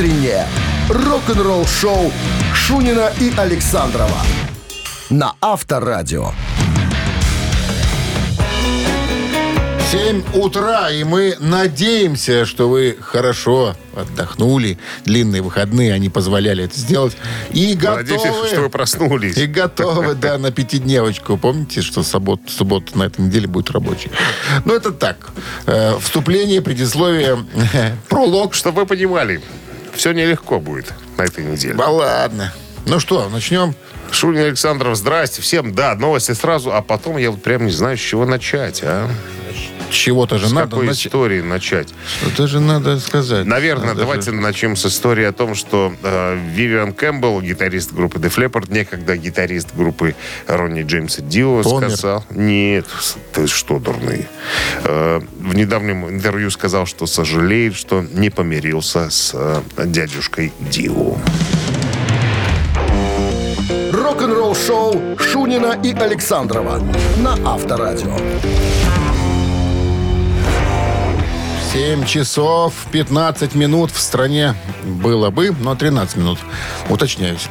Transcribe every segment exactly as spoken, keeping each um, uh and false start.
утреннее рок-н-ролл-шоу Шунина и Александрова на Авторадио. Семь утра, и мы надеемся, что вы хорошо отдохнули. Длинные выходные, они позволяли это сделать. И готовы... Надеюсь, что вы проснулись. И готовы, да, на пятидневочку. Помните, что суббота, суббота на этой неделе будет рабочей. Ну, это так. Вступление, предисловие, пролог. Чтобы вы понимали, все нелегко будет на этой неделе. Да ладно. Ну что, начнем? Шунин Александров, здрасте. Всем, да, новости сразу, а потом я вот прям не знаю, с чего начать, а... Чего-то же с надо... С какой нач... истории начать? Что-то же надо сказать. Наверное, надо давайте же... начнем с истории о том, что э, Вивиан Кэмпбелл, гитарист группы Def Leppard, некогда гитарист группы Ронни Джеймса Дио, Помер. сказал... Нет, ты что, дурный. Э, в недавнем интервью сказал, что сожалеет, что не помирился с э, дядюшкой Дио. Рок-н-ролл-шоу Шунина и Александрова на Авторадио. семь часов пятнадцать минут в стране было бы, но тринадцать минут, уточняюсь.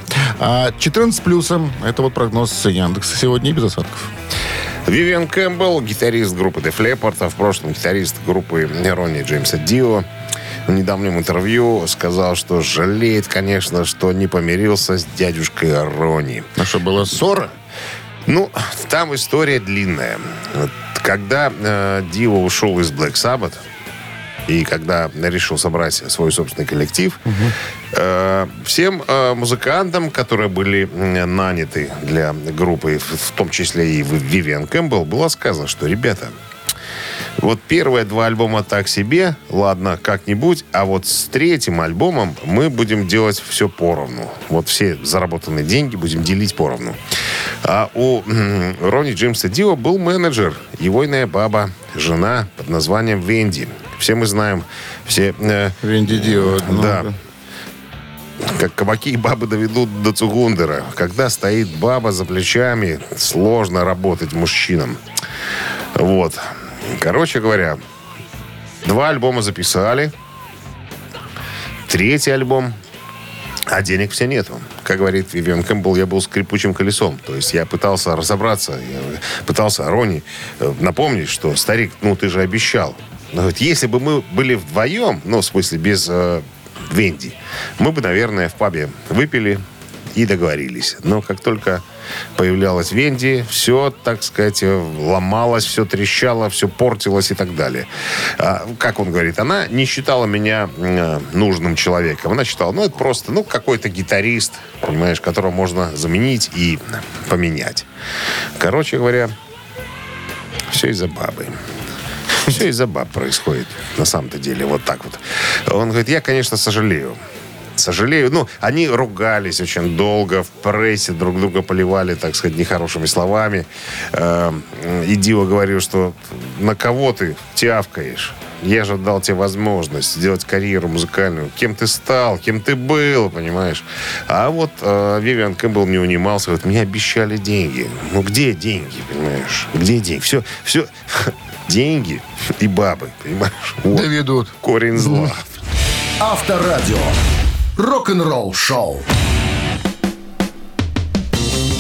четырнадцать с плюсом, это вот прогноз с Яндекса сегодня и без осадков. Вивиан Кэмпбелл, гитарист группы Def Leppard, а в прошлом гитарист группы Ронни Джеймса Дио, в недавнем интервью сказал, что жалеет, конечно, что не помирился с дядюшкой Ронни. А что, была ссора? Ну, там история длинная. Когда э, Дио ушел из Black Sabbath, и когда решил собрать свой собственный коллектив, угу. э, всем э, музыкантам, которые были наняты для группы, в том числе и Вивиан Кэмпбелл, было сказано, что, ребята, вот первые два альбома так себе, ладно, как-нибудь, а вот с третьим альбомом мы будем делать все поровну. Вот все заработанные деньги будем делить поровну. А у Ронни Джеймса Дио был менеджер, его иная баба, жена под названием Венди. Все мы знаем, все... Э, Венди Дио. Да. Много. Как кабаки и бабы доведут до цугундера. Когда стоит баба за плечами, сложно работать мужчинам. Вот. Короче говоря, два альбома записали, третий альбом, а денег все нету. Как говорит Вивиан Кэмпбелл, я был скрипучим колесом. То есть я пытался разобраться, я пытался Ронни напомнить, что, старик, ну ты же обещал. Но вот если бы мы были вдвоем, ну, в смысле, без э, Венди, мы бы, наверное, в пабе выпили и договорились. Но как только появлялась Венди, все, так сказать, ломалось, все трещало, все портилось и так далее. А, как он говорит, она не считала меня э, нужным человеком. Она считала, ну, это просто, ну, какой-то гитарист, понимаешь, которого можно заменить и поменять. Короче говоря, все из-за бабы. Все из-за баб происходит, на самом-то деле, вот так вот. Он говорит, я, конечно, сожалею. Сожалею. Ну, они ругались очень долго, в прессе друг друга поливали, так сказать, нехорошими словами. И Дио говорил, что на кого ты тявкаешь? Я же дал тебе возможность сделать карьеру музыкальную. Кем ты стал, кем ты был, понимаешь? А вот э, Вивиан Кэмпбелл не унимался. Говорит, мне обещали деньги. Ну, где деньги, понимаешь? Где деньги? Все, все... Деньги и бабы, понимаешь? Вот доведут. Корень зла. Авторадио. Рок-н-ролл шоу.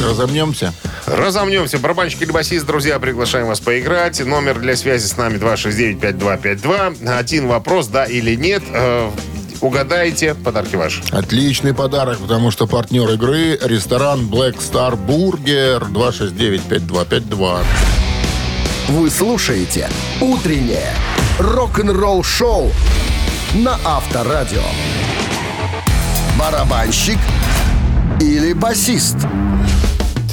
Разомнемся. Разомнемся. Барабанщик или басист, друзья, приглашаем вас поиграть. Номер для связи с нами два шесть девять пять два пять два. Один вопрос, да или нет. Угадайте, подарки ваши. Отличный подарок, потому что партнер игры — ресторан Black Star Burger. два шесть девять пять два пять два. Вы слушаете «Утреннее рок-н-ролл-шоу» на Авторадио. Барабанщик или басист?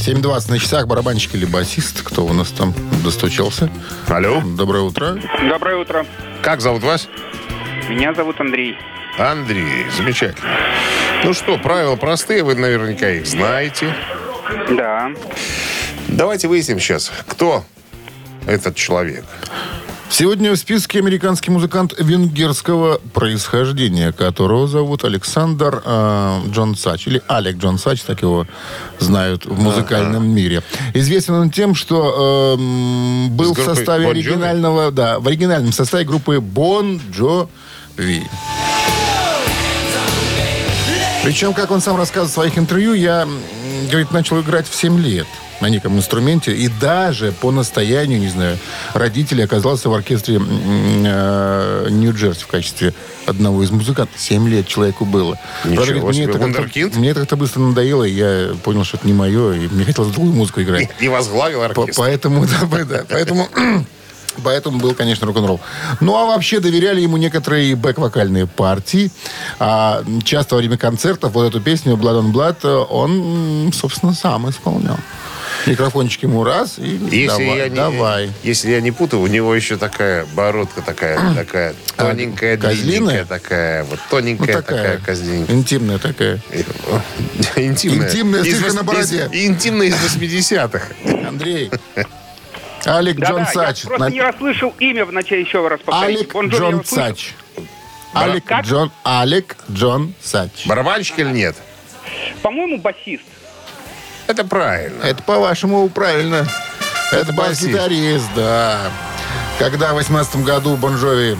семь двадцать на часах. Барабанщик или басист? Кто у нас там достучался? Алло. Доброе утро. Доброе утро. Как зовут вас? Меня зовут Андрей. Андрей, замечательно. Ну что, правила простые, вы наверняка их знаете. Да. Давайте выясним сейчас, кто... этот человек. Сегодня в списке американский музыкант венгерского происхождения, которого зовут Александр э, Джон Сач, или Алек Джон Сач, так его знают в музыкальном А-а-а. мире. Известен он тем, что э, был в составе bon оригинального, да, в оригинальном составе группы Bon Jovi. Причем, как он сам рассказывает в своих интервью, я, говорит, начал играть в семь лет на неком инструменте. И даже по настоянию, не знаю, родителей оказался в оркестре э, Нью-Джерси в качестве одного из музыкантов. семь лет человеку было. Ничего, правда, мне, это как-то, мне это как-то быстро надоело, и я понял, что это не мое, и мне хотелось другую музыку играть. И возглавил оркестр. Поэтому, да, поэтому... Поэтому был, конечно, рок-н-ролл. Ну, а вообще доверяли ему некоторые бэк-вокальные партии. А часто во время концертов вот эту песню «Blood on Blood» он, собственно, сам исполнял. Микрофончик ему раз и если давай, я не, давай. Если я не путаю, у него еще такая бородка такая, такая тоненькая, длинненькая такая, вот тоненькая, ну, такая, такая козленькая. Интимная такая. Интимная. Интимная, из, на бороде. Из, интимная из восьмидесятых. Андрей. Алек да, Джон да, Сач. Я просто на... не расслышал имя в начале еще раз. Алек Бон Джон, Джон Сач. Алек Джон, Алек Джон Сач. Барабанщик или нет? По-моему, басист. Это правильно. Это, по-вашему, правильно. Это, Это бас-гитарист, да. Когда в восемнадцатом году Бон Джови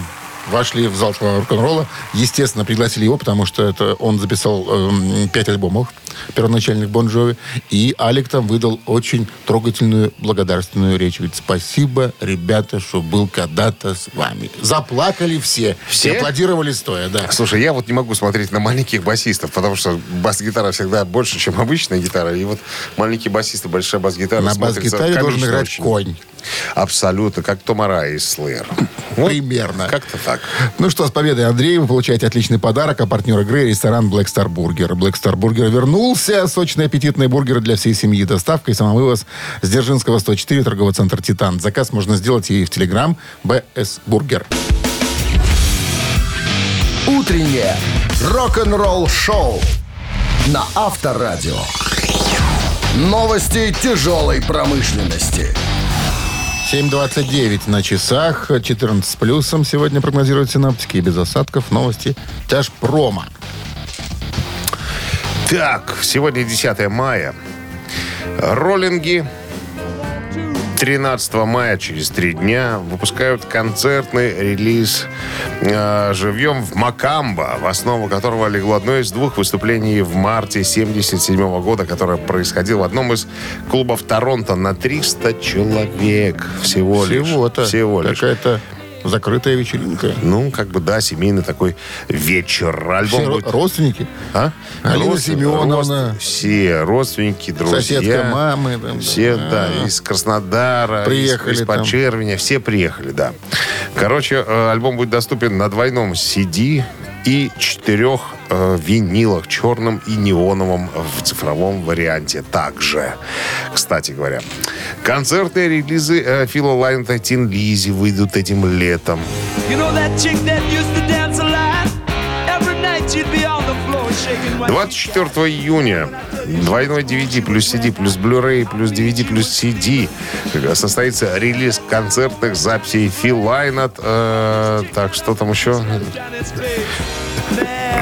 вошли в зал рок-н-ролла. Естественно, пригласили его, потому что это он записал э, пять альбомов первоначальных Бон Джови. И Алек там выдал очень трогательную благодарственную речь. Говорит, спасибо, ребята, что был когда-то с вами. Заплакали все. Все аплодировали стоя, да. Слушай, я вот не могу смотреть на маленьких басистов, потому что бас-гитара всегда больше, чем обычная гитара. И вот маленькие басисты, большая бас-гитара. На бас-гитаре должен играть очень. Конь. Абсолютно, как Том Арай из Слэйр. Вот, примерно. Как-то так. Ну что, с победой, Андрей, вы получаете отличный подарок. А партнер игры — ресторан Black Star Burger. Black Star Burger вернулся. Сочные аппетитные бургеры для всей семьи. Доставка и самовывоз с Дзержинского сто четыре, торговый центр «Титан». Заказ можно сделать и в Telegram би эс Burger. Утреннее рок-н-ролл шоу на Авторадио. Новости тяжелой промышленности. семь двадцать девять на часах, четырнадцать с плюсом сегодня прогнозируют синаптики. И без осадков новости тяжпрома. Так, сегодня десятое мая. Роллинги тринадцатого мая, через три дня, выпускают концертный релиз э, «Живьем в Макамбо», в основу которого легло одно из двух выступлений в марте семьдесят седьмого года, которое происходило в одном из клубов Торонто на триста человек. Всего лишь. Всего-то. Всего лишь. Какая-то закрытая вечеринка. Ну, как бы, да, семейный такой вечер. Альбом все будет... родственники? А? Алина Род... Семеновна. Рост... Все родственники, друзья. Соседка мамы. Там, все, да, да, из Краснодара, приехали из, из под Червеня. Все приехали, да. Короче, альбом будет доступен на двойном си ди и четырех э, винилах, черном и неоновом, в цифровом варианте также. Кстати говоря, концертные релизы э, Фила Лайнта и Тин Лизи выйдут этим летом. You know that chick that used to dance a lot? Every night you'd be on the floor shaking my... двадцать четвёртого июня двойной ди ви ди плюс си ди плюс Blu-ray плюс ди ви ди плюс си ди состоится релиз концертных записей Фил Лайнет. Э, так, что там еще?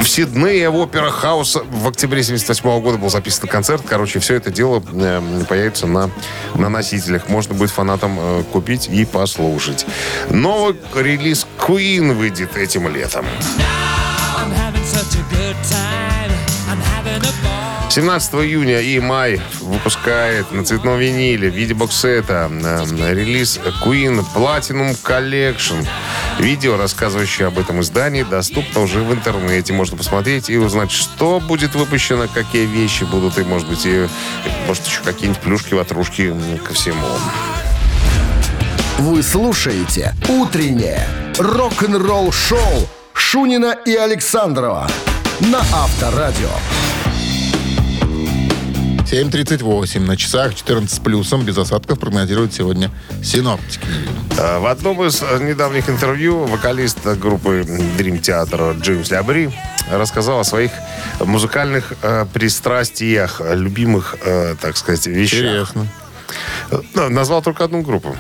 В Сиднее в Опера Хаус в октябре семьдесят восьмого года был записан концерт. Короче, все это дело э, появится на, на носителях. Можно будет фанатам э, купить и послушать. Новый релиз Queen выйдет этим летом. семнадцатого июня и май выпускает на цветном виниле в виде боксета э, релиз Queen Platinum Collection. Видео, рассказывающее об этом издании, доступно уже в интернете. Можно посмотреть и узнать, что будет выпущено, какие вещи будут, и, может быть, и, может, еще какие-нибудь плюшки, ватрушки ко всему. Вы слушаете «Утреннее рок-н-ролл-шоу» Шунина и Александрова на Авторадио. семь тридцать восемь на часах, четырнадцать с плюсом, без осадков прогнозируют сегодня синоптики. В одном из недавних интервью вокалист группы Dream Theater Джеймс Лябри рассказал о своих музыкальных э, пристрастиях, любимых, э, так сказать, вещах. Интересно. Назвал только одну группу.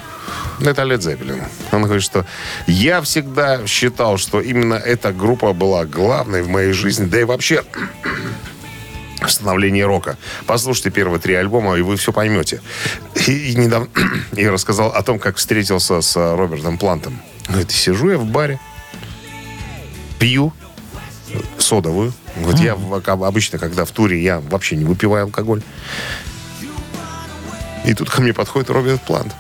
Это Led Zeppelin. Он говорит, что я всегда считал, что именно эта группа была главной в моей жизни, да и вообще... становление рока. Послушайте первые три альбома, и вы все поймете. И, и недавно я рассказал о том, как встретился с Робертом Плантом. Говорит, сижу я в баре, пью с содовую. Вот mm-hmm. я в, обычно, когда в туре, я вообще не выпиваю алкоголь. И тут ко мне подходит Роберт Плант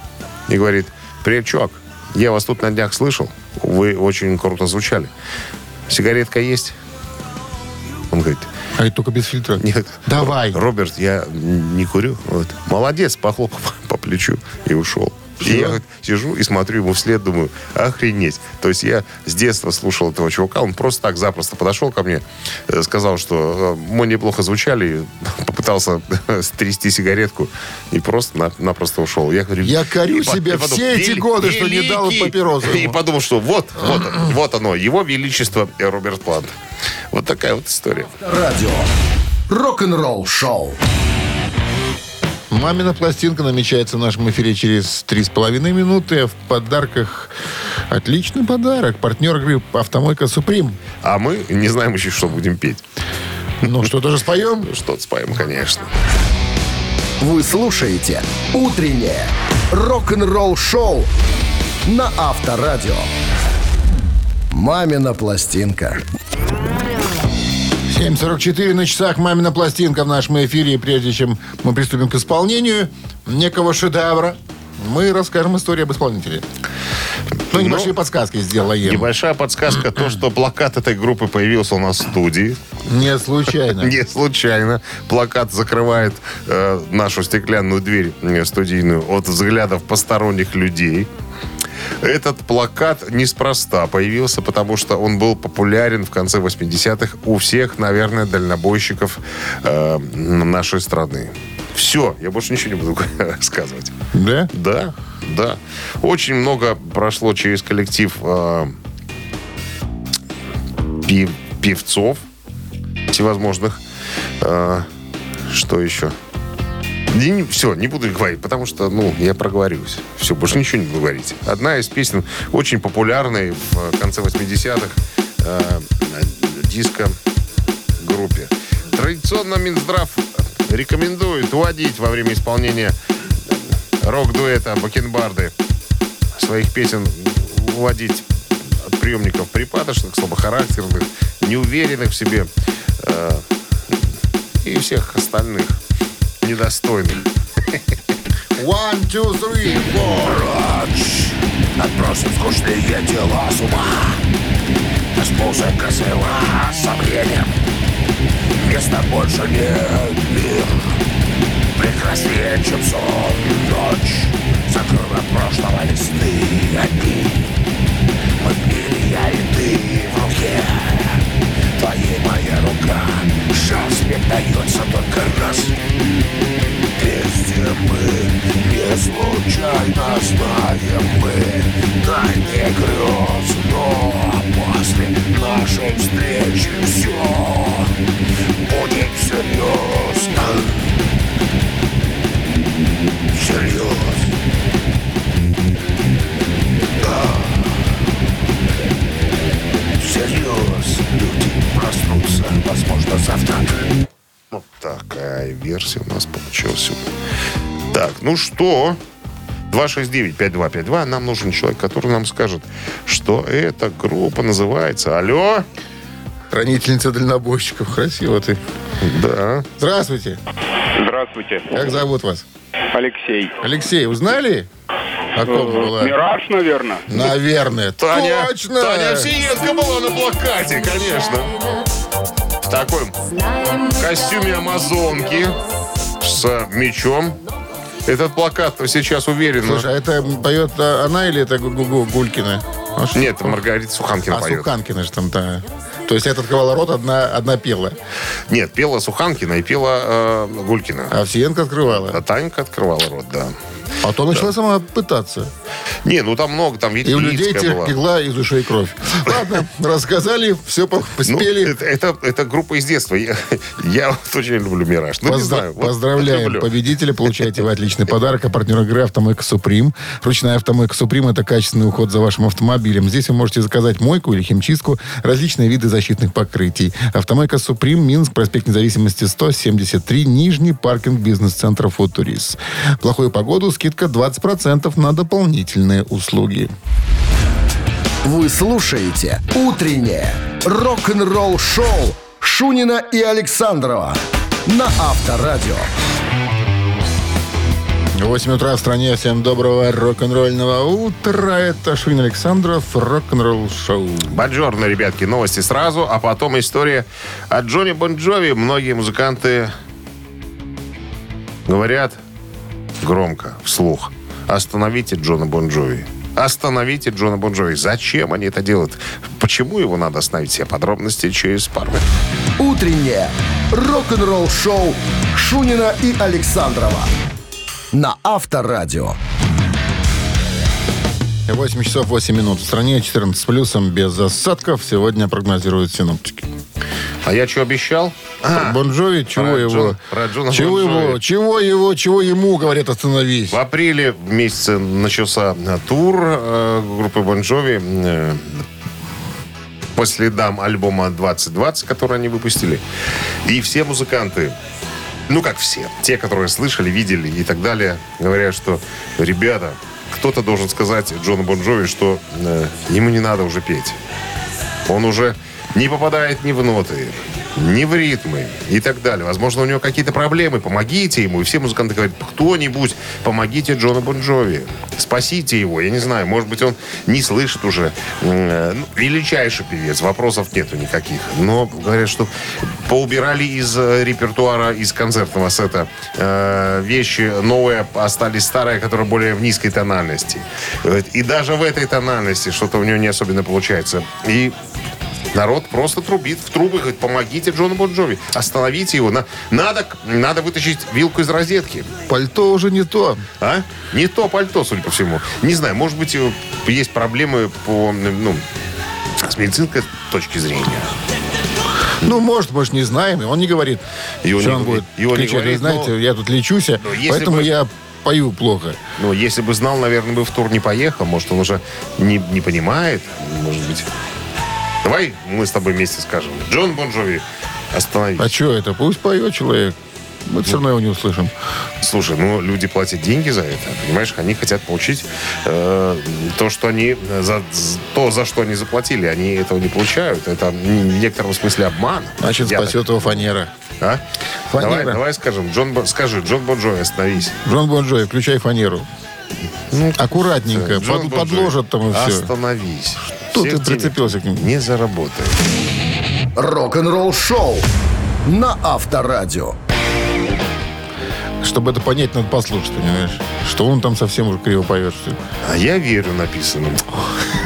и говорит: «Привет, чувак, я вас тут на днях слышал, вы очень круто звучали. Сигаретка есть?» Он говорит: «А это только без фильтра?» «Нет». «Давай». «Роберт, я не курю». Вот. «Молодец», похлопал по плечу и ушел. И я вот сижу и смотрю ему вслед, думаю, охренеть. То есть я с детства слушал этого чувака, он просто так запросто подошел ко мне, сказал, что мы неплохо звучали, попытался стрясти сигаретку и просто-напросто ушел. Я, говорю, я корю себе потом, все эти годы, великий, что не дал папирозу. И подумал, что вот, вот, вот оно, его величество Роберт Плант. Вот такая вот история. Радио. Рок-н-ролл шоу. «Мамина пластинка» намечается в нашем эфире через три с половиной минуты. В подарках отличный подарок. Партнер игры «Автомойка Суприм». А мы не знаем еще, что будем петь. Ну, что-то же споем? Что-то споем, конечно. Вы слушаете «Утреннее рок-н-ролл-шоу» на Авторадио. «Мамина пластинка». семь сорок четыре на часах. «Мамина пластинка» в нашем эфире. И прежде чем мы приступим к исполнению некого шедевра, мы расскажем историю об исполнителе. Ну, небольшие Но подсказки сделала я. Небольшая подсказка, то, что плакат этой группы появился у нас в студии. Не случайно. Не случайно. Плакат закрывает э, нашу стеклянную дверь э, студийную от взглядов посторонних людей. Этот плакат неспроста появился, потому что он был популярен в конце восьмидесятых у всех, наверное, дальнобойщиков э, нашей страны. Все, я больше ничего не буду рассказывать. Да? Да, да. Очень много прошло через коллектив э, пев, певцов всевозможных. Э, что еще? Не, не, все, не буду говорить, потому что, ну, я проговорюсь. Все, больше ничего не буду говорить. Одна из песен, очень популярной в конце восьмидесятых э, диско-группе. Традиционно Минздрав рекомендует уводить во время исполнения рок-дуэта «Бакенбарды» своих песен, уводить от приемников припадочных, слабохарактерных, неуверенных в себе э, и всех остальных недостойный. One, two, three, four. Отбросим скучные дела с ума. Нас музыка свела с сомнением. Места больше нет. Мир прекраснее, чем сон. Ночь закрыла прошлого листы одни. Мы в мире, я и ты в руке. Твоя моя рука. Шанс мне дается только раз. Везде мы не случайно знаем мы тайны грез. Но после нашей встречи все будет всерьез. Всерьез. Да. Всерьез. Люди проснутся, возможно, завтра. Вот такая версия у нас получилась. Так, ну что? два шесть девять пять два пять два. Нам нужен человек, который нам скажет, что эта группа называется. Алло? Хранительница дальнобойщиков. Красиво ты. Да. Здравствуйте. Здравствуйте. Как зовут вас? Алексей. Алексей, узнали? О ком была? «Мираж», наверное. Наверное. Таня, точно! Таня Овсиенко была на плакате, конечно. В таком костюме амазонки с мечом. Этот плакат сейчас уверен. Слушай, а это поет она или это Гулькина? А нет, это Маргарита Суханкина а поет. А Суханкина же там, да. То есть этот открывала рот, одна, одна пела. Нет, пела Суханкина и пела э, Гулькина. А Овсиенко открывала. А Танька открывала рот, да. А то начала да. сама пытаться. Не, ну там много, там видите, и у людей текла из ушей кровь. Ладно, рассказали, все поспели. Ну, это, это, это группа из детства. Я, я очень люблю «Мираж». Ну, Поздра- знаю, поздравляем вот, победителя, получаете вы отличный подарок. А партнер игры — «Автомойка Суприм». Ручная «Автомойка Суприм» — это качественный уход за вашим автомобилем. Здесь вы можете заказать мойку или химчистку, различные виды защитных покрытий. «Автомойка Суприм», Минск, проспект Независимости сто семьдесят три, нижний паркинг бизнес-центра «Футурис». Плохую погоду скидка двадцать процентов на дополнительные услуги. Вы слушаете «Утреннее рок-н-ролл-шоу Шунина и Александрова на Авторадио. восемь утра в стране. Всем доброго рок-н-ролльного утра. Это Шунин Александров, рок-н-ролл-шоу. Бонжорно, ребятки. Новости сразу, а потом история о Джоне Бон Джови. Многие музыканты говорят громко, вслух: остановите Джона Бон Джови. Остановите Джона Бон Джови. Зачем они это делают? Почему его надо остановить? Все подробности через пару минут. Утреннее рок-н-ролл-шоу Шунина и Александрова на Авторадио. восемь часов восемь минут в стране, четырнадцать с плюсом, без осадков. Сегодня прогнозируют синоптики. А я что обещал? А, Бон Джови, чего его, Джон, чего, Бон Джови. Его, чего его, чего ему, говорят, остановить. В апреле в месяце начался тур э, группы Бон Джови э, по следам альбома двадцать двадцать, который они выпустили. И все музыканты, ну как все, те, которые слышали, видели и так далее, говорят, что, ребята, кто-то должен сказать Джону Бон Джови, что э, ему не надо уже петь. Он уже не попадает ни в ноты, ни в ритмы и так далее. Возможно, у него какие-то проблемы. Помогите ему. И все музыканты говорят: кто-нибудь, помогите Джону Бон Джови. Спасите его. Я не знаю, может быть, он не слышит уже. Э, ну, величайший певец. Вопросов нету никаких. Но говорят, что поубирали из репертуара, из концертного сета э, вещи новые, остались старые, которые более в низкой тональности. И даже в этой тональности что-то у него не особенно получается. И народ просто трубит в трубы, говорит: помогите Джону Бон Джови, остановите его. Надо, надо вытащить вилку из розетки. Пальто уже не то. А? Не то пальто, судя по всему. Не знаю, может быть, есть проблемы по, ну, с медицинской точки зрения. Ну, может, мы же не знаем. Он не говорит, и он, не он будет и он кричать. Не говорит, знаете, но... я тут лечусь, поэтому бы... я... пою плохо. Ну, если бы знал, наверное, бы в тур не поехал. Может, он уже не, не понимает. Может быть. Давай мы с тобой вместе скажем: Джон Бон Джови, остановись. А что это? Пусть поет человек. Мы ну, все равно его не услышим. Слушай, ну, люди платят деньги за это. Понимаешь, они хотят получить э, то, что они за, то, за что они заплатили. Они этого не получают. Это в некотором смысле обман. Значит, я спасет так... его фанера. А? Фанера. Давай, давай скажем. Джон, скажи, Джон Бон Джови, остановись. Джон Бон Джови, включай фанеру. Ну, аккуратненько. Под, подложат там и все. Остановись. Что ты прицепился к нему? Не заработаешь. Рок-н-ролл шоу на Авторадио. Чтобы это понять, надо послушать, понимаешь? Что он там совсем уже криво поет. А я верю написанному.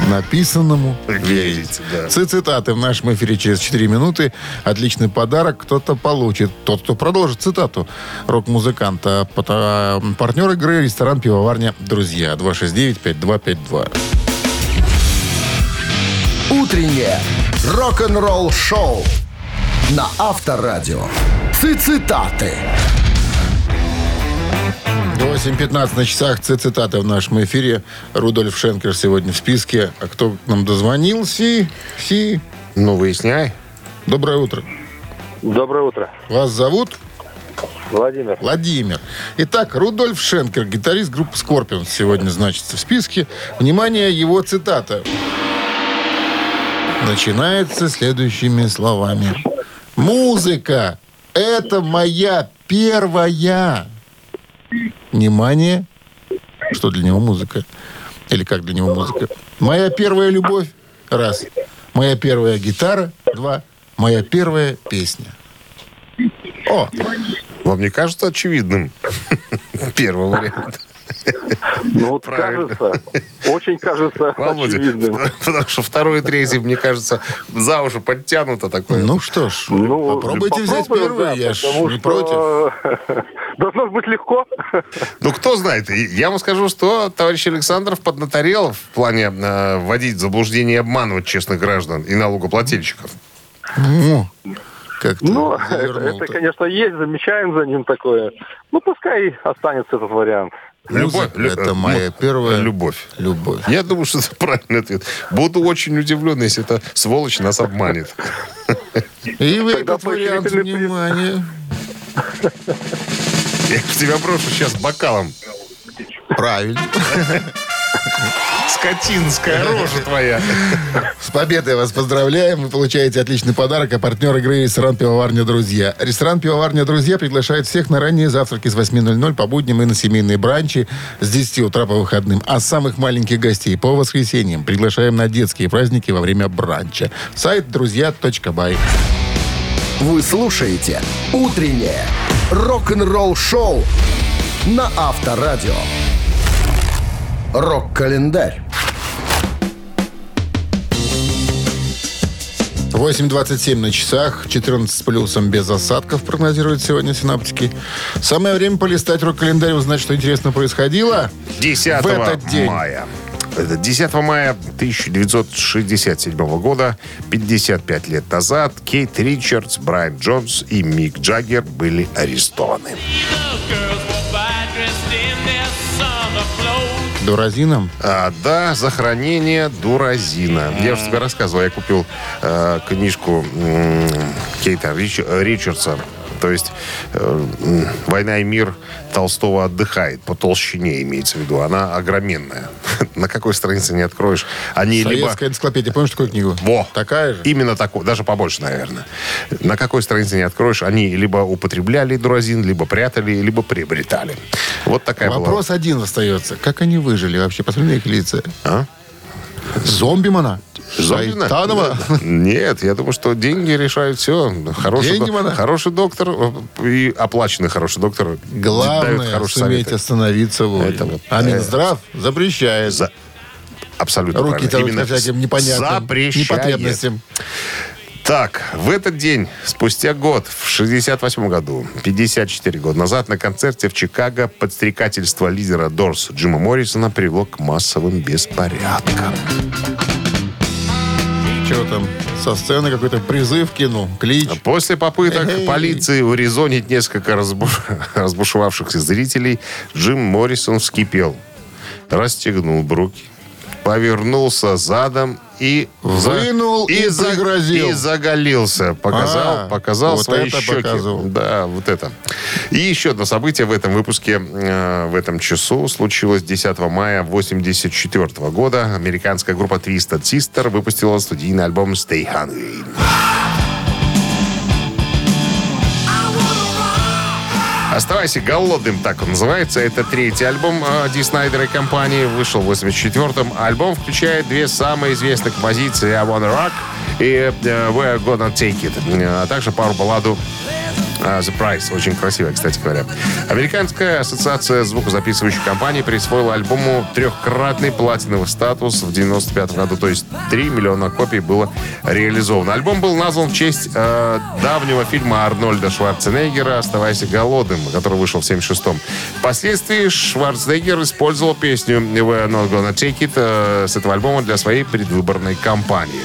Написанному верить. Да. Цитаты в нашем эфире через четыре минуты. Отличный подарок кто-то получит. Тот, кто продолжит цитату рок-музыканта. Партнер игры — ресторан «Пивоварня Друзья». два шесть девять пять два пять два. Утреннее рок-н-ролл шоу на Авторадио. Цитаты. восемь пятнадцать на часах. Цитаты в нашем эфире. Рудольф Шенкер сегодня в списке. А кто к нам дозвонился? Си. Ну, выясняй. Доброе утро. Доброе утро. Вас зовут? Владимир. Владимир. Итак, Рудольф Шенкер, гитарист группы Scorpions, сегодня значится в списке. Внимание, его цитата начинается следующими словами: музыка – это моя первая. Внимание, что для него музыка? Или как для него музыка? Моя первая любовь — раз. Моя первая гитара — два. Моя первая песня. О! Вам не кажется очевидным первый вариант? Ну вот правильно. Кажется, очень кажется очевидным. Потому что второй и третий, мне кажется, за уши подтянуто такое. Ну что ж, ну, попробуйте взять первую, да, я ж не что... против. Должно быть легко. Ну кто знает. Я вам скажу, что товарищ Александров поднаторел в плане э, вводить в заблуждение и обманывать честных граждан и налогоплательщиков. Ну... Как-то ну, это, это, конечно, есть, замечаем за ним такое. Ну, пускай останется этот вариант. Любовь. Лю... Это моя первая любовь. любовь. Я думаю, что это правильный ответ. Буду очень удивлен, если эта сволочь нас обманет. И вы этот вариант, внимание. Я тебя прошу сейчас бокалом. Правильно. скотинская рожа твоя. С победой вас поздравляем. Вы получаете отличный подарок. А партнер игры — ресторан «Пивоварня Друзья». Ресторан «Пивоварня Друзья» приглашает всех на ранние завтраки с восьми ноль-ноль по будням и на семейные бранчи с десяти утра по выходным. А самых маленьких гостей по воскресеньям приглашаем на детские праздники во время бранча. Сайт друзья точка бай. Вы слушаете «Утреннее рок-н-ролл-шоу» на Авторадио. Рок-календарь. восемь двадцать семь на часах, четырнадцать с плюсом без осадков прогнозируют сегодня синаптики. Самое время полистать рок-календарь и узнать, что интересно происходило десятого мая. десятого мая тысяча девятьсот шестьдесят седьмого года, пятьдесят пять лет назад, Кейт Ричардс, Брайан Джонс и Мик Джаггер были арестованы. Дуразином? А, да, за хранение дуразина. Mm. Я уже тебе рассказывал, я купил э, книжку э, Кейта Рич, Ричардса. То есть э, «Война и мир» Толстого отдыхает. По толщине имеется в виду. Она огроменная. На какой странице не откроешь. Они Советская либо... энциклопедия. Помнишь такую книгу? Во. Такая же? Именно такую. Даже побольше, наверное. На какой странице не откроешь, они либо употребляли дуразин, либо прятали, либо приобретали. Вот такая Вопрос была. Вопрос один остается. Как они выжили вообще? Посмотри на их лица. А? Зомби-мона? Зайтанова? Нет, я думаю, что деньги решают все. Хороший, до... хороший доктор и оплаченный хороший доктор. Главное суметь остановиться вовремя. Вот. А Минздрав запрещает. За... Абсолютно Руки правильно. Руки-то всяким непонятным непотребностям. Так, в этот день, спустя год, в шестьдесят восьмом году, пятьдесят четыре года назад, на концерте в Чикаго подстрекательство лидера Дорс Джима Моррисона привело к массовым беспорядкам. Что там, со сцены какой-то призыв кинул, клич. После попыток Эй-эй. полиции урезонить несколько разбу... разбушевавшихся зрителей, Джим Моррисон вскипел, расстегнул брюки, повернулся задом и... Вынул и, и загрозил. И заголился. Показал, а, показал вот свои щеки. Показывал. Да, вот это. И еще одно событие в этом выпуске, э, в этом часу, случилось десятого мая восемьдесят четвёртого года. Американская группа Twisted Sister выпустила студийный альбом «Stay Hungry». «Оставайся голодным», так он называется. Это третий альбом Ди Снайдера и компании. Вышел в восемьдесят четвёртом. Альбом включает две самые известные композиции «I Wanna Rock» и «We're Gonna Take It», а также пару балладу «The Price». Очень красивая, кстати говоря. Американская ассоциация звукозаписывающих компаний присвоила альбому трехкратный платиновый статус в девяносто пятом году. То есть три миллиона копий было реализовано. Альбом был назван в честь э, давнего фильма Арнольда Шварценеггера «Оставайся голодным», который вышел в семьдесят шестом. Впоследствии Шварценеггер использовал песню «We're Not Gonna Take It» э, с этого альбома для своей предвыборной кампании.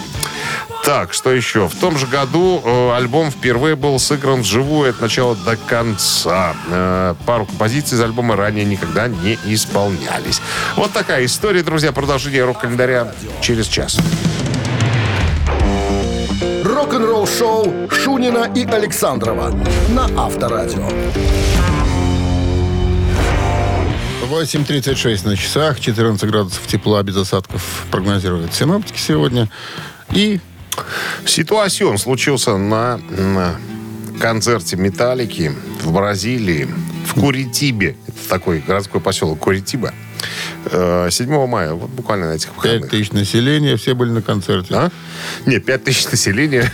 Так, что еще? В том же году э, альбом впервые был сыгран вживую от начала до конца. Э, пару композиций из альбома ранее никогда не исполнялись. Вот такая история, друзья. Продолжение рок-календаря через час. Рок-н-ролл шоу Шунина и Александрова на Авторадио. восемь тридцать шесть на часах, четырнадцать градусов тепла без осадков прогнозируют синоптики сегодня. И ситуацион случился на, на концерте «Металлики» в Бразилии, в Куритибе. Это такой городской поселок Куритиба. седьмого мая, вот буквально на этих выходных. пять тысяч населения, все были на концерте. А? Нет, пять тысяч населения,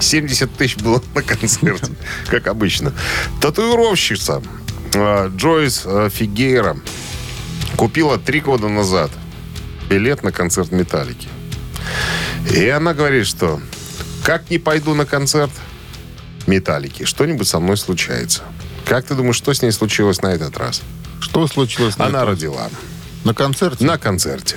семьдесят тысяч было на концерте, как обычно. Татуировщица Джойс Фигейро купила три года назад билет на концерт «Металлики». И она говорит, что как не пойду на концерт «Металлики», что-нибудь со мной случается. Как ты думаешь, что с ней случилось на этот раз? Что случилось на этот раз? Она родила. На концерте? На концерте.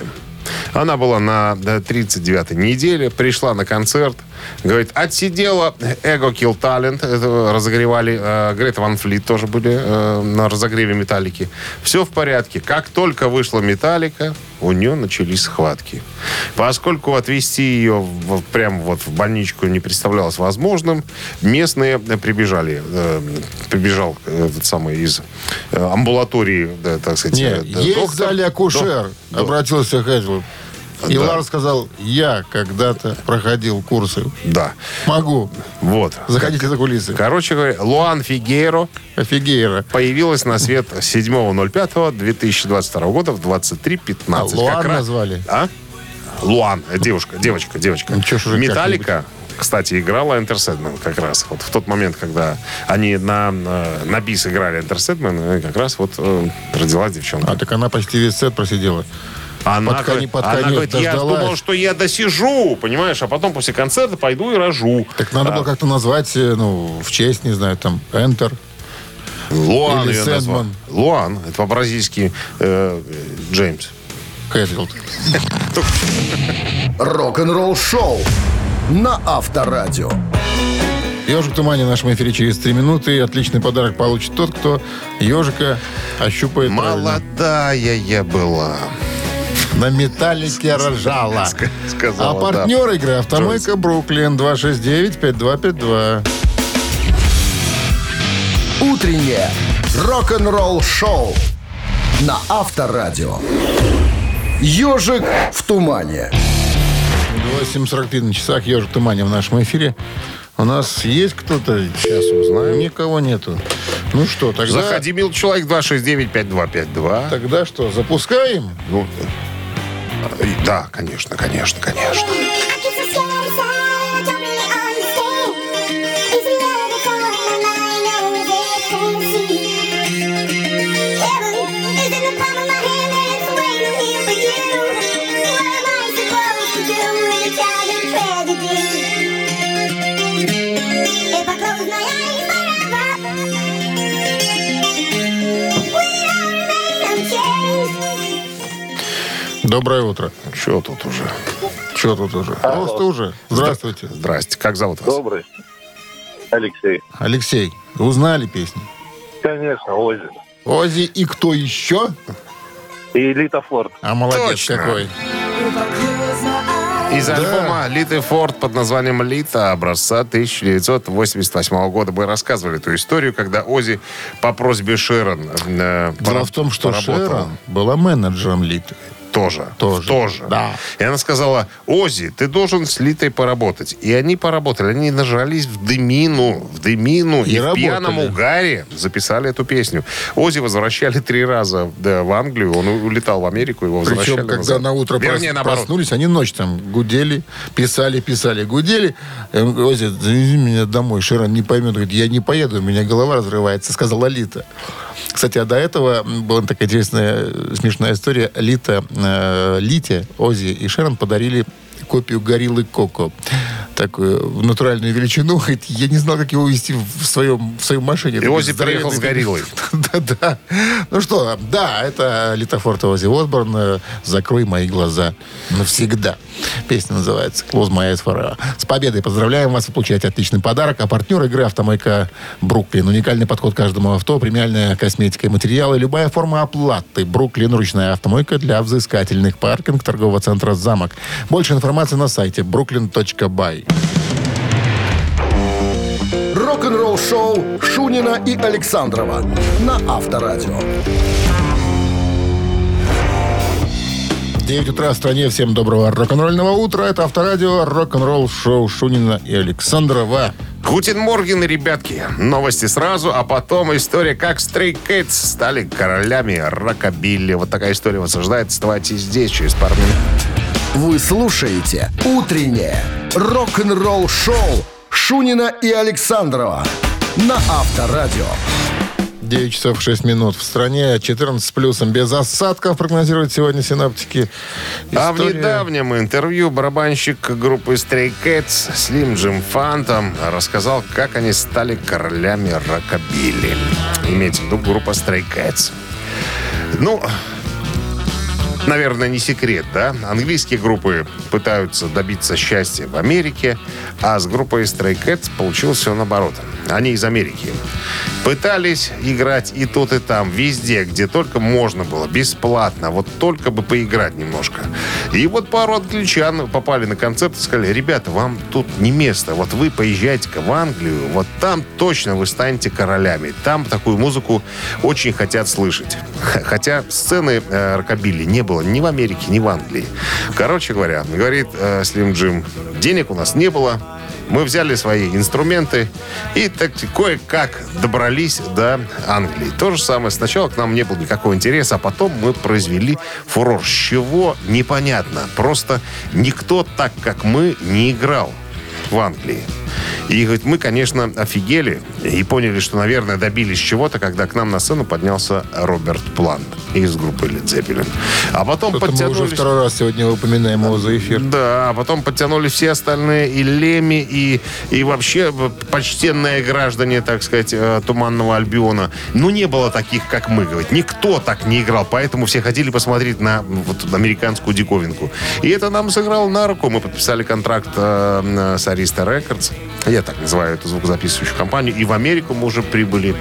Она была на тридцать девятой неделе, пришла на концерт. Говорит, отсидела Эго Килл Талент. Разогревали. Э, Грейт Ван Флит тоже были э, на разогреве Металлики. Все в порядке. Как только вышла Металлика, у нее начались схватки. Поскольку отвезти ее в, прямо вот в больничку не представлялось возможным, местные прибежали. Э, прибежал этот самый из э, амбулатории, да, так сказать. Нет, э, ей доктор, сдали акушер. Док, обратился к этому. И да. Лара сказал, я когда-то проходил курсы. Да. Могу. Вот. Заходите за кулисы. Короче говоря, Луан Фигейро Фигейро появилась на свет седьмого ноль пятого две тысячи двадцать второго года в двадцать три пятнадцать. А Луан как назвали? А? Луан. Девушка, девочка, девочка. Ну, Металлика, кстати, играла Enter Sandman как раз. Вот в тот момент, когда они на, на бис играли Enter Sandman, как раз вот родилась девчонка. А так она почти весь сет просидела. Она, под конец, под конец, она говорит, я думал, что я досижу, понимаешь, а потом после концерта пойду и рожу. Так надо а. было как-то назвать, ну, в честь, не знаю, там, Enter. Луан ее назвал. Луан, это по-бразильски э, Джеймс. Кэтфилд. Рок-н-ролл шоу на Авторадио. Ёжик в тумане в нашем эфире через три минуты. Отличный подарок получит тот, кто ежика ощупает. Молодая правильно. Я была. На Металлике рожала. Сказала, а партнер да. игры «Автомойка Бруклин» два шесть девять пять два пять два. Утреннее рок-н-ролл шоу на Авторадио. «Ежик в тумане». восемь сорок пять на часах. «Ежик в тумане» в нашем эфире. У нас есть кто-то? Сейчас узнаем. Никого нету. Ну что, тогда... Заходи, мил человек, два шесть девять пять два пять два. Тогда что, запускаем? Ну... Да, конечно, конечно, конечно. Доброе утро. Чего тут уже? Чего тут уже? Алло. Просто уже. Здравствуйте. Здрасте. Как зовут вас? Добрый. Алексей. Алексей, узнали песню? Конечно, Оззи. Оззи и кто еще? И Лита Форд. А молодец Точно. какой. Из да. альбома «Литы Форд» под названием «Лита» образца тысяча девятьсот восемьдесят восьмого года. Мы рассказывали эту историю, когда Оззи по просьбе Шерон э, Дело в том, что поработал. Шерон была менеджером «Литы». Тоже. Тоже. Тоже. Да. И она сказала, Оззи, ты должен с Литой поработать. И они поработали. Они нажались в дымину, в дымину. И, и в пьяном угаре записали эту песню. Оззи возвращали три раза да, в Англию. Он улетал в Америку, его возвращали. Причем, когда на утро Вернее, прос... проснулись, они ночь там гудели, писали, писали, гудели. Оззи, завези меня домой. Шерон не поймет. Говорит, я не поеду, у меня голова разрывается, сказала Лита. Кстати, а до этого была такая интересная, смешная история. Лита... Лите, Оззи и Шерон подарили копию гориллы Коко. Такую в натуральную величину. Я не знал, как его увезти в, своем, в своей машине. И Оззи приехал с гориллой. Да-да. Ну что, да, это Лита Форд и Оззи Осборн. «Закрой мои глаза навсегда». Песня называется «Close my eyes forever». С победой поздравляем вас. Вы получаете отличный подарок. А партнер игры «Автомойка Бруклин». Уникальный подход к каждому авто, премиальная косметика и материалы, любая форма оплаты. «Бруклин» — ручная автомойка для взыскательных. Паркинг торгового центра «Замок». Больше информации на сайте бруклин точка бай. Рок-н-ролл шоу Шунина и Александрова на Авторадио. девять утра в стране. Всем доброго рок-н-ролльного утра. Это Авторадио, рок-н-ролл шоу Шунина и Александрова. Гутен Морген, ребятки. Новости сразу, а потом история, как Stray Cats стали королями рокобилли. Вот такая история вас ожидает. Оставайтесь здесь через пару минут. Вы слушаете «Утреннее рок-н-ролл-шоу» Шунина и Александрова на Авторадио. девять часов шесть минут в стране, четырнадцать с плюсом, без осадков прогнозируют сегодня синаптики. История... А в недавнем интервью барабанщик группы Stray Cats Slim Jim Phantom рассказал, как они стали королями рокобилли. Имейте в виду группа Stray Cats. Ну... Наверное, не секрет, да? Английские группы пытаются добиться счастья в Америке, а с группой Stray Cats получилось все наоборот. Они из Америки. Пытались играть и тут, и там, везде, где только можно было, бесплатно, вот только бы поиграть немножко. И вот пару англичан попали на концерт и сказали: ребята, вам тут не место, вот вы поезжайте-ка в Англию, вот там точно вы станете королями, там такую музыку очень хотят слышать. Хотя сцены э, рокобилли не было ни в Америке, ни в Англии. Короче говоря, говорит э, Слим Джим, денег у нас не было, мы взяли свои инструменты и так кое-как добрались до Англии. То же самое. Сначала к нам не было никакого интереса, а потом мы произвели фурор. С чего? Непонятно. Просто никто так, как мы, не играл в Англии. И говорит, мы, конечно, офигели и поняли, что, наверное, добились чего-то, когда к нам на сцену поднялся Роберт Плант из группы Led Zeppelin. А потом что-то подтянулись... Мы уже второй раз сегодня упоминаем его за эфир. Да, а потом подтянулись все остальные, и Леми, и, и вообще почтенные граждане, так сказать, Туманного Альбиона. Ну, не было таких, как мы, говорит. Никто так не играл, поэтому все ходили посмотреть на вот, американскую диковинку. И это нам сыграло на руку. Мы подписали контракт э, с Arista Records. Я так называю эту звукозаписывающую компанию. И в Америку мы уже прибыли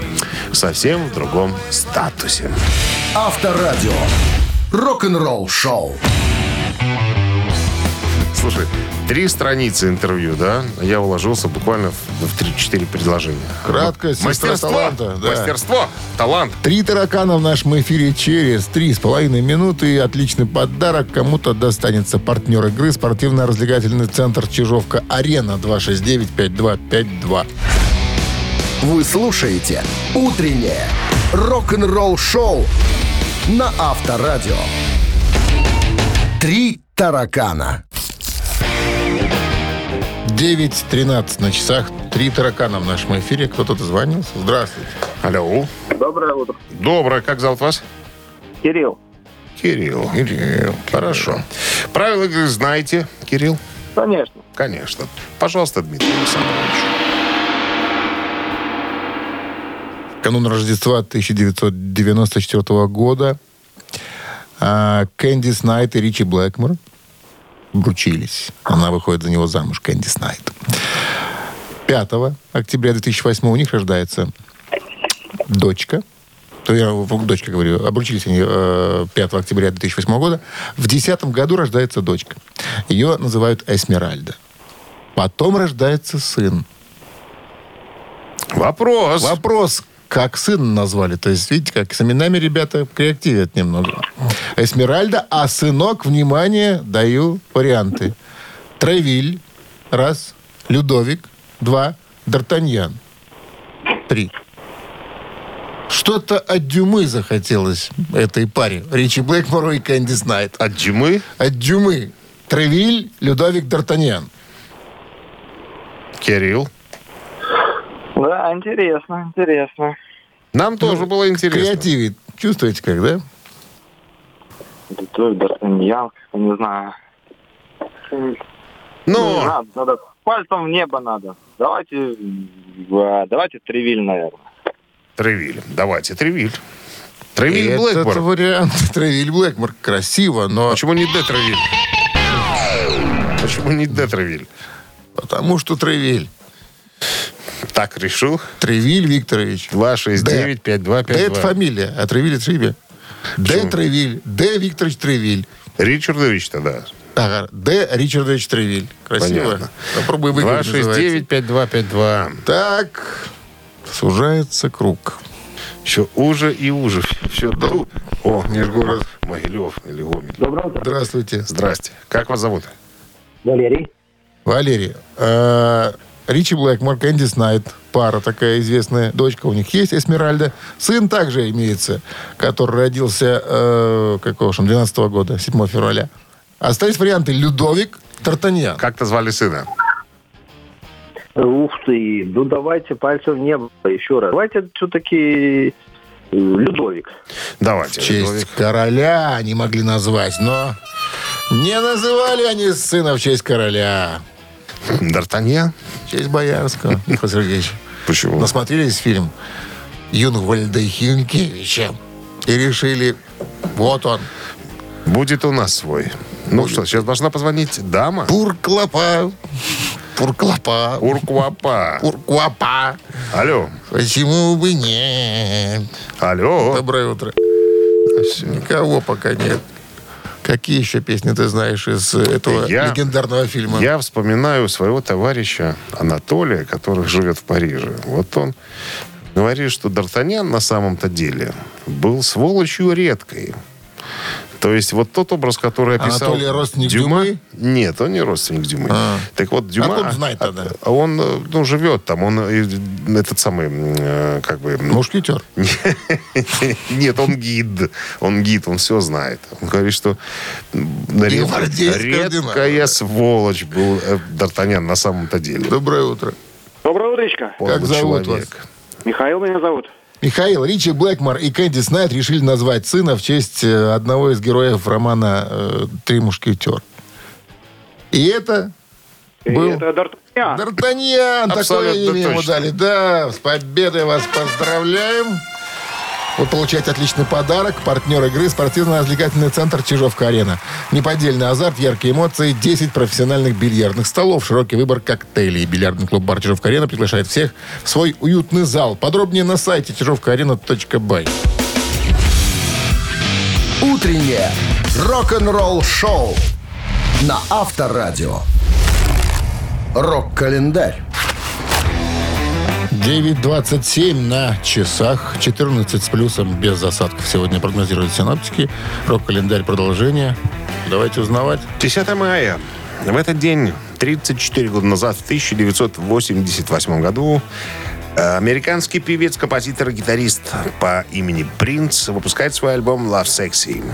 совсем в другом статусе. Авторадио. Рок-н-ролл шоу. Слушай, три страницы интервью, да? Я уложился буквально в три-четыре предложения. Краткость, мастерство, таланта, да. Мастерство, талант. Три таракана в нашем эфире через три с половиной минуты. И отличный подарок кому-то достанется. Партнер игры — спортивно-развлекательный центр «Чижовка-Арена». два шесть девять пять два пять два. Вы слушаете «Утреннее рок-н-ролл-шоу» на Авторадио. Три таракана. девять тринадцать на часах. Три таракана в нашем эфире. Кто-то дозвонился. Здравствуйте. Алло. Доброе утро. Доброе. Как зовут вас? Кирилл. Кирилл. Кирилл. Хорошо. Правила игры знаете, Кирилл? Конечно. Конечно. Пожалуйста, Дмитрий Александрович. В канун Рождества тысяча девятьсот девяносто четвёртого года Кэндис Найт и Ричи Блэкмор вручились. Она выходит за него замуж, Кэндис Найт. пятого октября две тысячи восьмого у них рождается дочка. То я дочка говорю. Обручились они пятого октября две тысячи восьмого года. В две тысячи десятом году рождается дочка. Ее называют Эсмеральда. Потом рождается сын. Вопрос. Вопрос. Как сына назвали. То есть, видите, как с именами ребята креативят немного. Эсмеральда, а сынок, внимание, даю варианты. Тревиль, раз. Людовик, два. Д'Артаньян, три. Что-то от Дюмы захотелось этой паре. Ричи Блэкмору и Кэндис Найт. От Дюмы? От Дюмы. Тревиль, Людовик, Д'Артаньян. Кирилл. Да, интересно, интересно. Нам тоже ну, было интересно. Креативит. Чувствуете как, да? Я не знаю. Ну, не надо, надо, пальцем в небо надо. Давайте, давайте Тревиль, наверное. Тревиль, давайте Тревиль. Тревиль Блэкмор. Это вариант Тревиль Блэкмор. Красиво, но... Почему не Д. Тревиль? Почему не Д. Тревиль? Потому что Тревиль. Так решил. Тревиль Викторович. два шесть девять пять два пять два. Д — это фамилия, а Тревиль — это имя. Д. Тревиль. Д. Викторович Тревиль. Ричардович-то, да. Ага. Д. Ричардович Тревиль. Красиво. Понятно. Попробуй выиграть. два шесть девять пять два пять два. Так. Сужается круг. Все уже и уже. Все. Дол... О, Нижегород. Могилев или Гомель. Доброе утро. Здравствуйте. Здрасте. Как вас зовут? Валерий. Валерий. А... Ричи Блэкмор, Кэндис Найт. Пара такая известная. Дочка у них есть, Эсмеральда. Сын также имеется, который родился э, какого же он, двенадцатого года, седьмого февраля. Остались варианты Людовик, Д'Артаньян. Как-то звали сына. Ух ты, ну давайте пальцем в небо еще раз. Давайте все-таки Людовик. Давайте. В честь Людовик. Короля они могли назвать, но не называли они сына в честь короля. Д'Артаньян? В честь Боярского, Михаил Сергеевич. Почему? Насмотрелись фильм «Юнгвальда Хинкевича» и решили, вот он, Будет у нас свой. Ну Будет. Что, сейчас должна позвонить дама? Пурклопа. Пурклопа. Уркуапа. Уркуапа. Алло. Почему бы нет? Алло. Доброе утро. Все. Никого пока нет. Какие еще песни ты знаешь из этого я, легендарного фильма? Я вспоминаю своего товарища Анатолия, который живет в Париже. Вот он говорит, что Д'Артаньян на самом-то деле был сволочью редкой. То есть вот тот образ, который описал... Анатолий родственник Дюма? Дюмы? Нет, он не родственник Дюмы. А. Так вот, Дюма... А он знает тогда? Он, ну, живет там, он этот самый, как бы... Мушкетер? Нет, он гид. Он гид, он все знает. Он говорит, что редкая сволочь был Д'Артаньян на самом-то деле. Доброе утро. Доброе утречко. Как зовут вас? Михаил меня зовут. Михаил, Ричи Блэкмор и Кэндис Найт решили назвать сына в честь одного из героев романа «Три мушкетера». И это и был... это Д'Артаньян. Д'Артаньян, такое имя ему дали. Да, с победой вас поздравляем. Вы получаете отличный подарок. Партнер игры — спортивно-развлекательный центр «Чижовка-Арена». Неподдельный азарт, яркие эмоции, десять профессиональных бильярдных столов, широкий выбор коктейлей. Бильярдный клуб «Бар Чижовка-Арена» приглашает всех в свой уютный зал. Подробнее на сайте чижовка арена точка бай. Утреннее рок-н-ролл-шоу на Авторадио. Рок-календарь. девять двадцать семь на часах, четырнадцать с плюсом, без осадков сегодня прогнозируют синоптики. Рок-календарь продолжение. Давайте узнавать. десятого мая. В этот день, тридцать четыре года назад, в тысяча девятьсот восемьдесят восьмом году, американский певец, композитор и гитарист по имени Принц выпускает свой альбом «Love Sexy».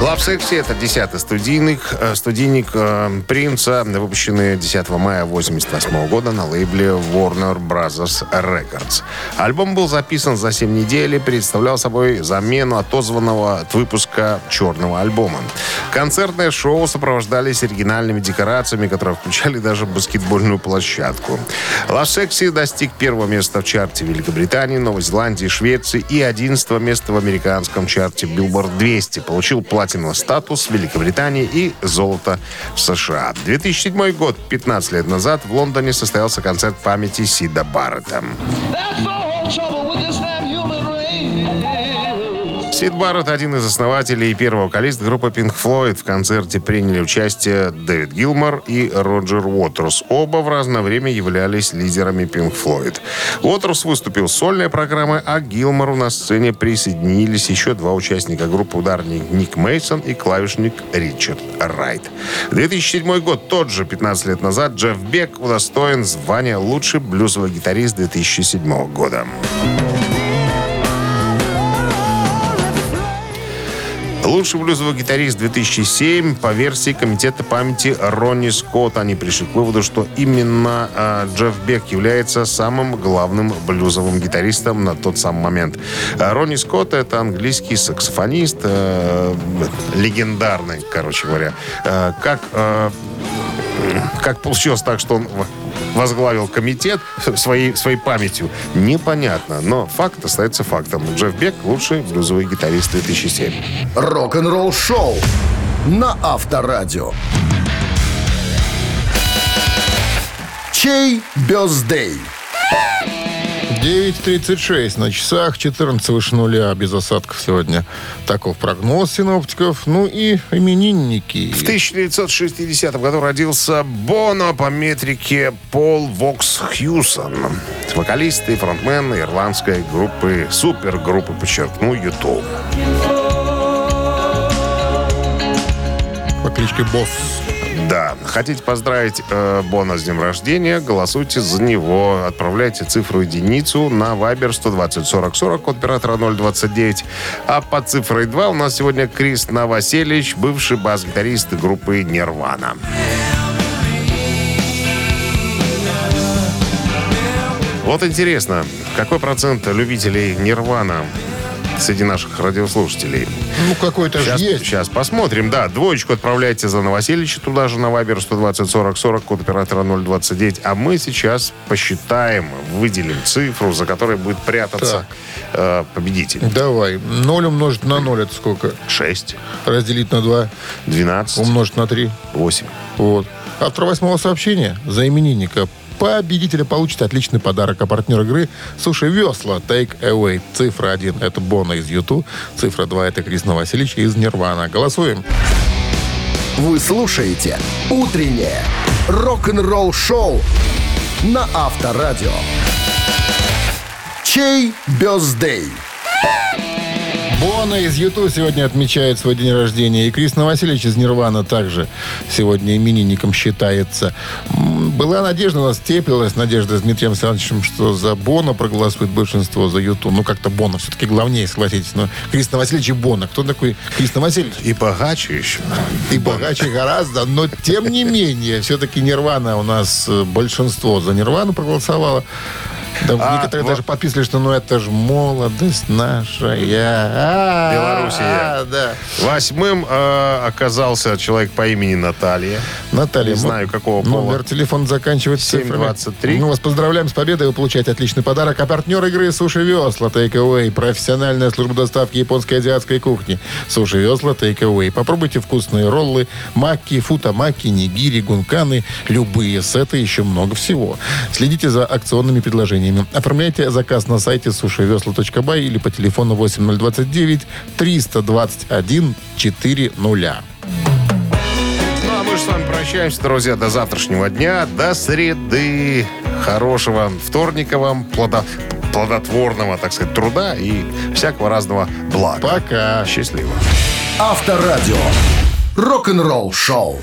«Love Sexy» — это десятый студийник, студийник э, «Принца», выпущенный десятого мая тысяча девятьсот восемьдесят восьмого года на лейбле Warner Brothers Records. Альбом был записан за семь недель и представлял собой замену отозванного от выпуска черного альбома. Концертное шоу сопровождались оригинальными декорациями, которые включали даже баскетбольную площадку. «Love Sexy» достиг первого места в чарте Великобритании, Новой Зеландии, Швеции и одиннадцатого места в американском чарте Billboard двести. Получил платину. Статус в Великобритании и золото в США. две тысячи седьмой год, пятнадцать лет назад, в Лондоне состоялся концерт памяти Сида Баррета. Сид Барретт — один из основателей и первый вокалист группы Pink Floyd. В концерте приняли участие Дэвид Гилмор и Роджер Уотерс. Оба в разное время являлись лидерами Pink Floyd. Уотерс выступил с сольной программой, а Гилмору на сцене присоединились еще два участника группы — ударник Ник Мейсон и клавишник Ричард Райт. две тысячи седьмой год, тот же пятнадцать лет назад, Джефф Бек удостоен звания «Лучший блюзовый гитарист» две тысячи седьмого года. Лучший блюзовый гитарист две тысячи седьмого по версии Комитета памяти Ронни Скотта. Они пришли к выводу, что именно э, Джефф Бек является самым главным блюзовым гитаристом на тот самый момент. Ронни Скотт — это английский саксофонист, э, легендарный, короче говоря. Э, как, э, как получилось так, что он возглавил комитет своей, своей памятью, непонятно. Но факт остается фактом. Джефф Бек — лучший блюзовый гитарист две тысячи седьмого. Рок-н-ролл шоу на Авторадио. Чей бёздей? девять тридцать шесть на часах, четырнадцать выше нуля, без осадков сегодня. Таков прогноз синоптиков. Ну и именинники. В тысяча девятьсот шестидесятом году родился Боно по метрике Пол Вокс Хьюсон. Вокалист и фронтмен ирландской группы, супергруппы, подчеркну, ю ту. По кличке Босс. Да. Хотите поздравить э, Бона с днем рождения? Голосуйте за него. Отправляйте цифру единицу на Viber сто двадцать сорок сорок, код оператора ноль двадцать девять. А под цифрой два у нас сегодня Крис Новоселич, бывший бас-гитарист группы «Нирвана». Вот интересно, какой процент любителей «Нирвана» среди наших радиослушателей. Ну, какой-то же есть. Сейчас посмотрим. Да, двоечку отправляйте за Новоселича туда же на Вайбер сто двадцать сорок сорок, код оператора ноль двадцать девять. А мы сейчас посчитаем, выделим цифру, за которой будет прятаться э, победитель. Давай. ноль умножить на ноль, это сколько? шесть. Разделить на два. двенадцать. Умножить на три. восемь. Вот. Автор восьмого сообщения за именинника победителя получит отличный подарок. А партнер игры «Суши Весла» Take Away. Цифра один – это Бона из Юту. Цифра два – это Крис Новоселич из Нирвана. Голосуем. Вы слушаете «Утреннее рок-н-ролл шоу» на Авторадио. Чей бёздей? Бона из Юту сегодня отмечает свой день рождения. И Крис Новоселич из Нирвана также сегодня именинником считается. Была надежда, у нас теплилась надежда с Дмитрием Александровичем, что за Бона проголосует большинство, за Юту. Ну, как-то Бона все-таки главнее, согласитесь. Но Крис Новоселич и Бона. Кто такой Крис Новоселич? И богаче еще. И богаче гораздо. Но, тем не менее, все-таки Нирвана у нас большинство за Нирвану проголосовало. Да, а, некоторые вот даже подписывали, что ну это же молодость наша. Белоруссия. Да. Восьмым э, оказался человек по имени Наталья. Наталья. Не м- знаю, какого пола. Номер телефона заканчивается семь двадцать три. Мы вас поздравляем с победой. Вы получаете отличный подарок. А партнер игры «Суши Весла» Take Away. Профессиональная служба доставки японской и азиатской кухни. «Суши Весла» Take Away. Попробуйте вкусные роллы, маки, футамаки, нигири, гунканы. Любые сеты, еще много всего. Следите за акционными предложениями. Оформляйте заказ на сайте суши весла точка бай или по телефону восемь ноль два девять триста двадцать один четыреста. Ну, а мы же с вами прощаемся, друзья, до завтрашнего дня, до среды. Хорошего вторника вам, плодо... плодотворного, так сказать, труда и всякого разного блага. Пока. Счастливо. Авторадио. Рок-н-ролл шоу.